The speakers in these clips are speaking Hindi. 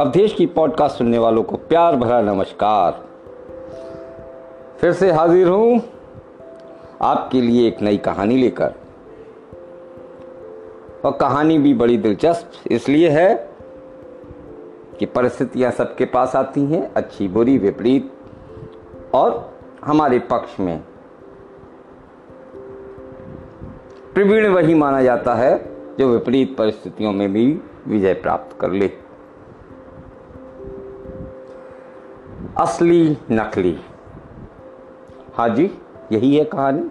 अवधेश की पॉडकास्ट सुनने वालों को प्यार भरा नमस्कार। फिर से हाजिर हूं आपके लिए एक नई कहानी लेकर, और कहानी भी बड़ी दिलचस्प इसलिए है कि परिस्थितियां सबके पास आती हैं, अच्छी बुरी विपरीत, और हमारे पक्ष में प्रवीण वही माना जाता है जो विपरीत परिस्थितियों में भी विजय प्राप्त कर ले। असली नकली, हाँ जी यही है कहानी।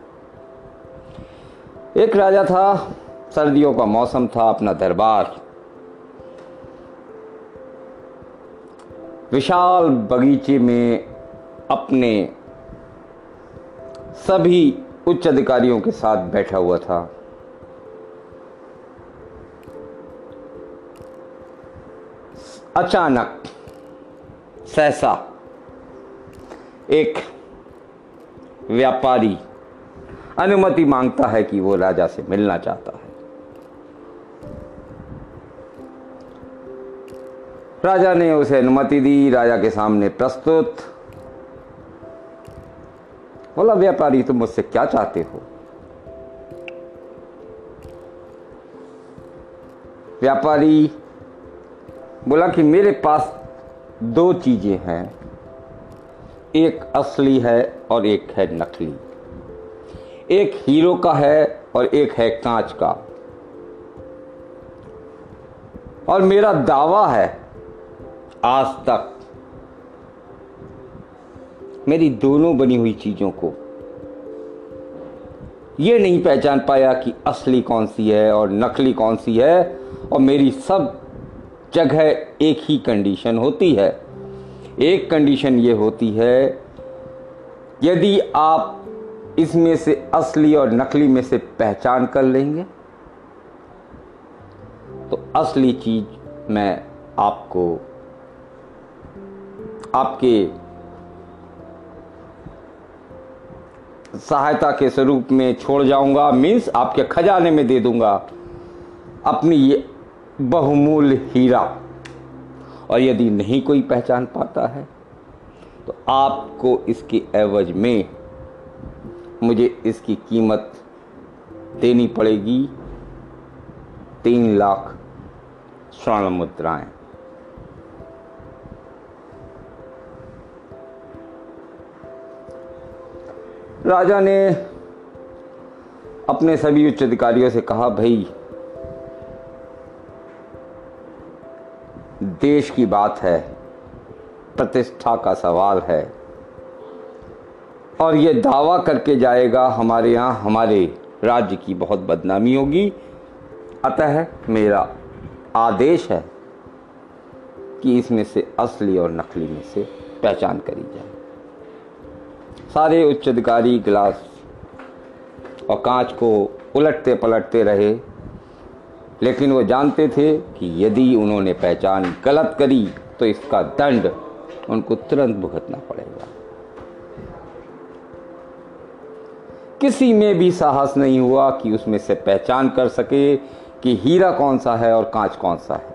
एक राजा था, सर्दियों का मौसम था, अपना दरबार, विशाल बगीचे में अपने सभी उच्च अधिकारियों के साथ बैठा हुआ था। अचानक सहसा एक व्यापारी अनुमति मांगता है कि वो राजा से मिलना चाहता है। राजा ने उसे अनुमति दी, राजा के सामने प्रस्तुत। बोला, व्यापारी तुम मुझसे क्या चाहते हो? व्यापारी बोला कि मेरे पास दो चीजें हैं, एक असली है और एक है नकली, एक हीरो का है और एक है कांच का, और मेरा दावा है आज तक मेरी दोनों बनी हुई चीजों को ये नहीं पहचान पाया कि असली कौन सी है और नकली कौन सी है, और मेरी सब जगह एक ही कंडीशन होती है। एक कंडीशन ये होती है, यदि आप इसमें से असली और नकली में से पहचान कर लेंगे तो असली चीज मैं आपको आपके सहायता के स्वरूप में छोड़ जाऊंगा, मीन्स आपके खजाने में दे दूंगा अपनी ये बहुमूल्य हीरा, और यदि नहीं कोई पहचान पाता है तो आपको इसके एवज में मुझे इसकी कीमत देनी पड़ेगी 3 लाख स्वर्ण मुद्राएं। राजा ने अपने सभी उच्च अधिकारियों से कहा, भाई देश की बात है, प्रतिष्ठा का सवाल है, और ये दावा करके जाएगा हमारे यहाँ हमारे राज्य की बहुत बदनामी होगी, अतः मेरा आदेश है कि इसमें से असली और नकली में से पहचान करी जाए। सारे उच्च अधिकारी गिलास और कांच को उलटते पलटते रहे, लेकिन वो जानते थे कि यदि उन्होंने पहचान गलत करी तो इसका दंड उनको तुरंत भुगतना पड़ेगा। किसी में भी साहस नहीं हुआ कि उसमें से पहचान कर सके कि हीरा कौन सा है और कांच कौन सा है।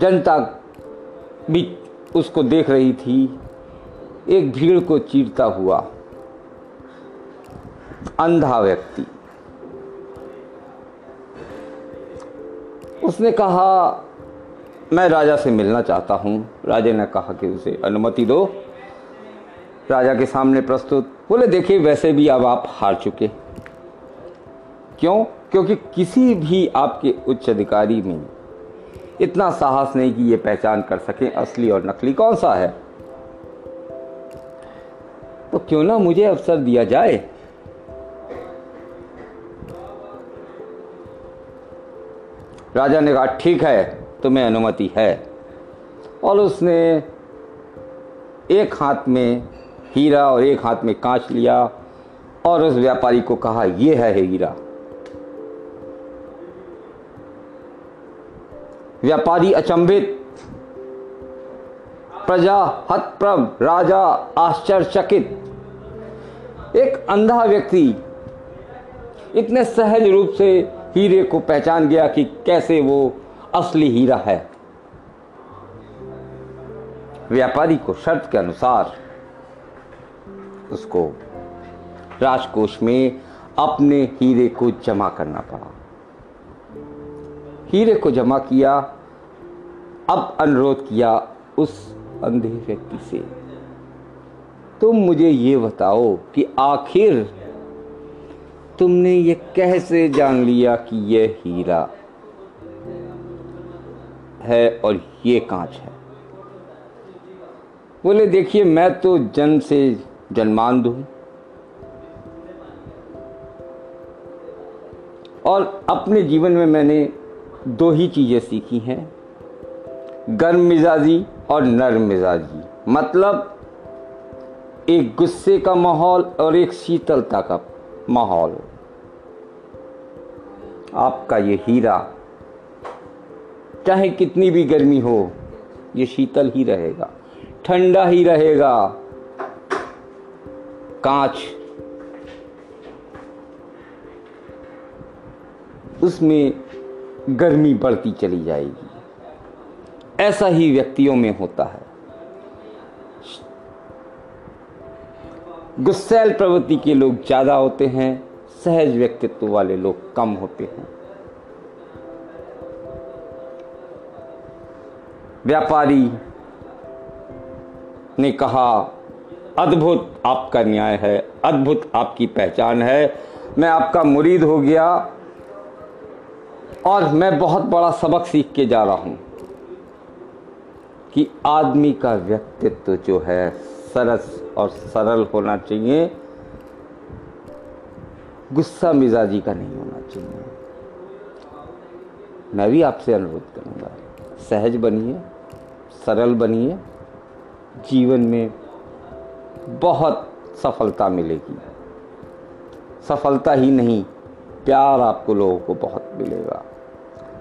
जनता भी उसको देख रही थी, एक भीड़ को चीरता हुआ अंधा व्यक्ति। उसने कहा, मैं राजा से मिलना चाहता हूं। राजा ने कहा कि उसे अनुमति दो, राजा के सामने प्रस्तुत। बोले, देखिए वैसे भी अब आप हार चुके। क्यों? क्योंकि किसी भी आपके उच्च अधिकारी में इतना साहस नहीं कि ये पहचान कर सके असली और नकली कौन सा है। तो क्यों ना मुझे अवसर दिया जाए। राजा ने कहा, ठीक है, तुम्हें अनुमति है। और उसने एक हाथ में हीरा और एक हाथ में कांच लिया और उस व्यापारी को कहा, ये है हीरा। व्यापारी अचंभित प्रजा हतप्रभ राजा आश्चर्यचकित। एक अंधा व्यक्ति इतने सहज रूप से हीरे को पहचान गया कि कैसे वो असली हीरा है। व्यापारी को शर्त के अनुसार उसको राजकोष में अपने हीरे को जमा करना पड़ा। हीरे को जमा किया। अब अनुरोध किया उस अंधे व्यक्ति से, तुम मुझे ये बताओ कि आखिर तुमने ये कैसे जान लिया कि ये हीरा है और ये कांच है। बोले, देखिए मैं तो जन्म से जन्मांध हूं और अपने जीवन में मैंने दो ही चीज़ें सीखी हैं, गर्म मिजाजी और नरम मिजाजी। मतलब एक गुस्से का माहौल और एक शीतलता का माहौल। आपका ये हीरा चाहे कितनी भी गर्मी हो ये शीतल ही रहेगा, ठंडा ही रहेगा। कांच उसमें गर्मी बढ़ती चली जाएगी। ऐसा ही व्यक्तियों में होता है। गुस्सैल प्रवृत्ति के लोग ज़्यादा होते हैं, सहज व्यक्तित्व वाले लोग कम होते हैं। व्यापारी ने कहा, अद्भुत आपका न्याय है, अद्भुत आपकी पहचान है, मैं आपका मुरीद हो गया और मैं बहुत बड़ा सबक सीख के जा रहा हूँ कि आदमी का व्यक्तित्व जो है सरस और सरल होना चाहिए, गुस्सा मिजाजी का नहीं होना चाहिए। मैं भी आपसे अनुरोध करूँगा, सहज बनिए, सरल बनिए, जीवन में बहुत सफलता मिलेगी। सफलता ही नहीं, प्यार आपको लोगों को बहुत मिलेगा,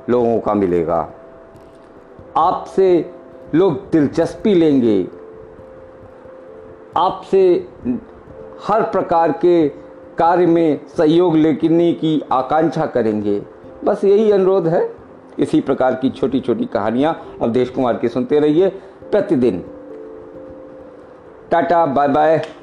लोगों का मिलेगा, आपसे लोग दिलचस्पी लेंगे, आपसे हर प्रकार के कार्य में सहयोग लेने की आकांक्षा करेंगे। बस यही अनुरोध है। इसी प्रकार की छोटी छोटी कहानियाँ अवधेश कुमार की सुनते रहिए प्रतिदिन। Tata, bye bye.